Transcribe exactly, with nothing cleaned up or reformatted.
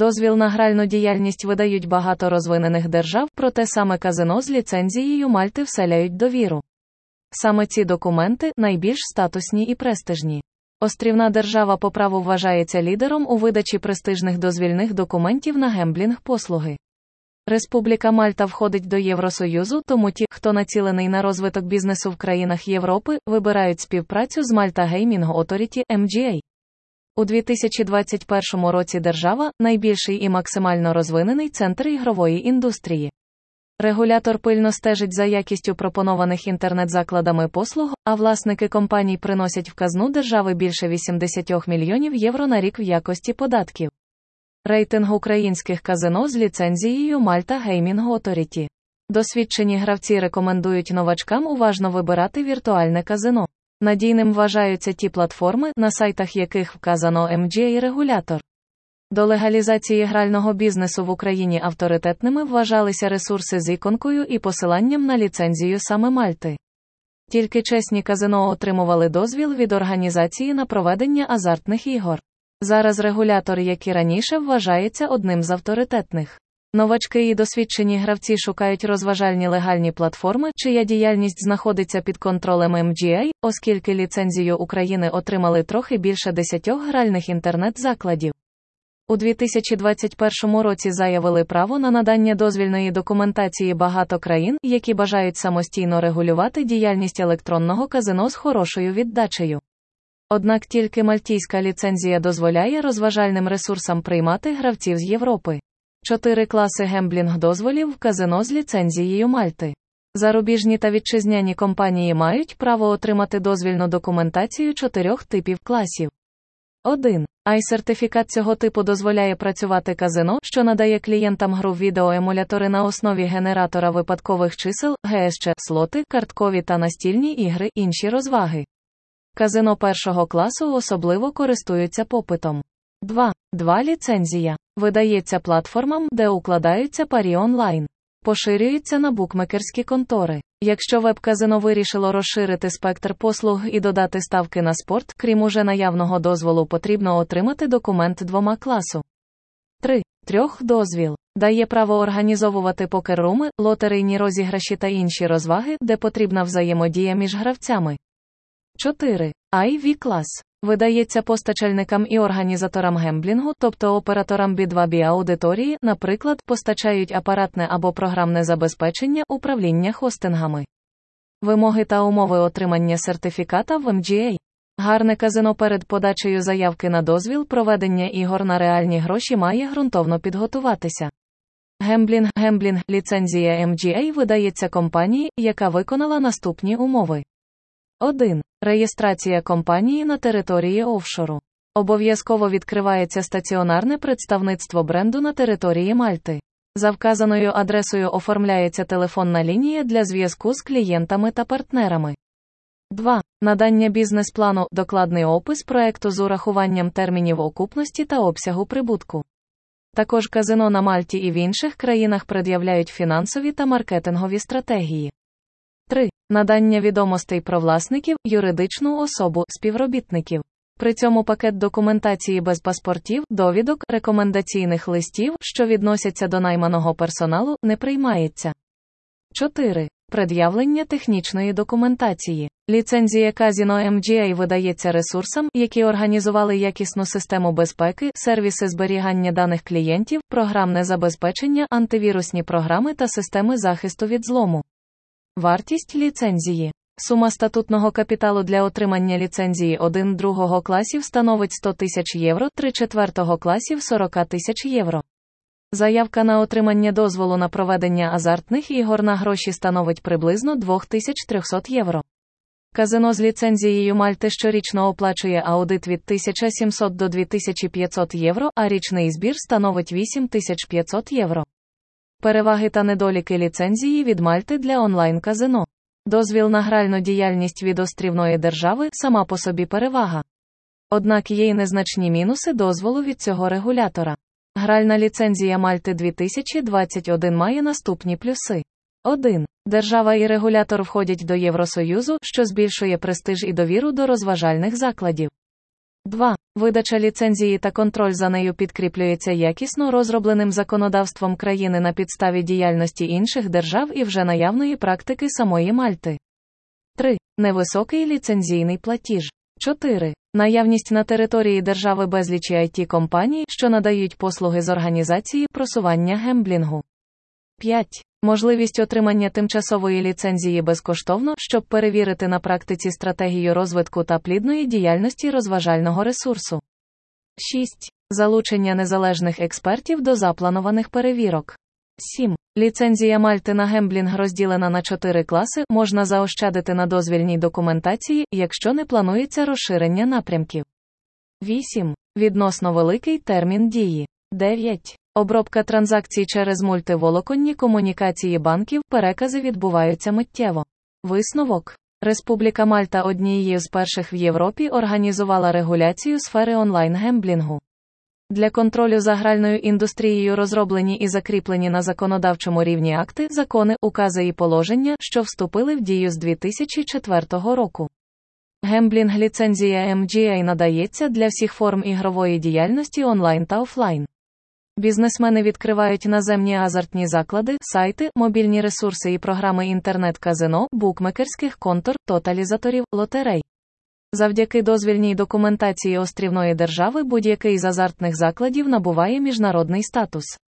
Дозвіл на гральну діяльність видають багато розвинених держав, проте саме казино з ліцензією Мальти вселяють довіру. Саме ці документи – найбільш статусні і престижні. Острівна держава по праву вважається лідером у видачі престижних дозвільних документів на гемблінг-послуги. Республіка Мальта входить до Євросоюзу, тому ті, хто націлений на розвиток бізнесу в країнах Європи, вибирають співпрацю з Malta Gaming Authority (Ем Джі Ей). У дві тисячі двадцять першому році держава – найбільший і максимально розвинений центр ігрової індустрії. Регулятор пильно стежить за якістю пропонованих інтернет-закладами послуг, а власники компаній приносять в казну держави більше вісімдесят мільйонів євро на рік в якості податків. Рейтинг українських казино з ліцензією Malta Gaming Authority. Досвідчені гравці рекомендують новачкам уважно вибирати віртуальне казино. Надійним вважаються ті платформи, на сайтах яких вказано Ем Джі Ей регулятор. До легалізації грального бізнесу в Україні авторитетними вважалися ресурси з іконкою і посиланням на ліцензію саме Мальти. Тільки чесні казино отримували дозвіл від організації на проведення азартних ігор. Зараз регулятор, як і раніше, вважається одним з авторитетних. Новачки і досвідчені гравці шукають розважальні легальні платформи, чия діяльність знаходиться під контролем Ем Джі Ей, оскільки ліцензію України отримали трохи більше десятьох гральних інтернет-закладів. У дві тисячі двадцять першому році заявили право на надання дозвільної документації багато країн, які бажають самостійно регулювати діяльність електронного казино з хорошою віддачею. Однак тільки мальтійська ліцензія дозволяє розважальним ресурсам приймати гравців з Європи. Чотири класи гемблінг-дозволів в казино з ліцензією Мальти. Зарубіжні та вітчизняні компанії мають право отримати дозвільну документацію чотирьох типів класів. один. Ай-сертифікат цього типу дозволяє працювати казино, що надає клієнтам гру відеоемулятори на основі генератора випадкових чисел, Ге Ес Че, слоти, карткові та настільні ігри, інші розваги. Казино першого класу особливо користуються попитом. два. два Ліцензія. Видається платформам, де укладаються парі онлайн. Поширюється на букмекерські контори. Якщо веб-казино вирішило розширити спектр послуг і додати ставки на спорт, крім уже наявного дозволу, потрібно отримати документ двома класу. три. Трьох дозвіл. Дає право організовувати покер-руми, лотерейні розіграші та інші розваги, де потрібна взаємодія між гравцями. чотири. Ай Ві клас. Видається постачальникам і організаторам гемблінгу, тобто операторам Бі два Бі аудиторії, наприклад, постачають апаратне або програмне забезпечення, управління хостингами. Вимоги та умови отримання сертифіката в Ем Джі Ей. Гарне казино перед подачею заявки на дозвіл проведення ігор на реальні гроші має ґрунтовно підготуватися. Гемблінг, гемблінг, ліцензія Ем Джі Ей видається компанії, яка виконала наступні умови. один. Реєстрація компанії на території офшору. Обов'язково відкривається стаціонарне представництво бренду на території Мальти. За вказаною адресою оформляється телефонна лінія для зв'язку з клієнтами та партнерами. два. Надання бізнес-плану – докладний опис проекту з урахуванням термінів окупності та обсягу прибутку. Також казино на Мальті і в інших країнах пред'являють фінансові та маркетингові стратегії. три. Надання відомостей про власників, юридичну особу, співробітників. При цьому пакет документації без паспортів, довідок, рекомендаційних листів, що відносяться до найманого персоналу, не приймається. чотири. Пред'явлення технічної документації. Ліцензія казино Ем Джі Ей видається ресурсам, які організували якісну систему безпеки, сервіси зберігання даних клієнтів, програмне забезпечення, антивірусні програми та системи захисту від злому. Вартість ліцензії. Сума статутного капіталу для отримання ліцензії першого-другого класів становить сто тисяч євро, третього-четвертого класів – сорок тисяч євро. Заявка на отримання дозволу на проведення азартних ігор на гроші становить приблизно дві тисячі триста євро. Казино з ліцензією Мальти щорічно оплачує аудит від тисячі сімсот до дві тисячі п'ятсот євро, а річний збір становить вісім тисяч п'ятсот євро. Переваги та недоліки ліцензії від Мальти для онлайн-казино. Дозвіл на гральну діяльність від острівної держави – сама по собі перевага. Однак є й незначні мінуси дозволу від цього регулятора. Гральна ліцензія Мальти дві тисячі двадцять перший має наступні плюси. один. Держава і регулятор входять до Євросоюзу, що збільшує престиж і довіру до розважальних закладів. два. Видача ліцензії та контроль за нею підкріплюється якісно розробленим законодавством країни на підставі діяльності інших держав і вже наявної практики самої Мальти. три. Невисокий ліцензійний платіж. чотири. Наявність на території держави безлічі ай ті-компаній, що надають послуги з організації просування гемблінгу. п'ять. Можливість отримання тимчасової ліцензії безкоштовно, щоб перевірити на практиці стратегію розвитку та плідної діяльності розважального ресурсу. шість. Залучення незалежних експертів до запланованих перевірок. сім. Ліцензія Мальти на гемблінг розділена на чотири класи, можна заощадити на дозвільній документації, якщо не планується розширення напрямків. вісім. Відносно великий термін дії. дев'ять. Обробка транзакцій через мультиволоконні комунікації банків, перекази відбуваються миттєво. Висновок. Республіка Мальта однією з перших в Європі організувала регуляцію сфери онлайн-гемблінгу. Для контролю за гральною індустрією розроблені і закріплені на законодавчому рівні акти, закони, укази і положення, що вступили в дію з дві тисячі четвертого року. Гемблінг-ліцензія ем джі ей надається для всіх форм ігрової діяльності онлайн та офлайн. Бізнесмени відкривають наземні азартні заклади, сайти, мобільні ресурси і програми інтернет-казино, букмекерських контор, тоталізаторів, лотерей. Завдяки дозвільній документації острівної держави будь-який з азартних закладів набуває міжнародний статус.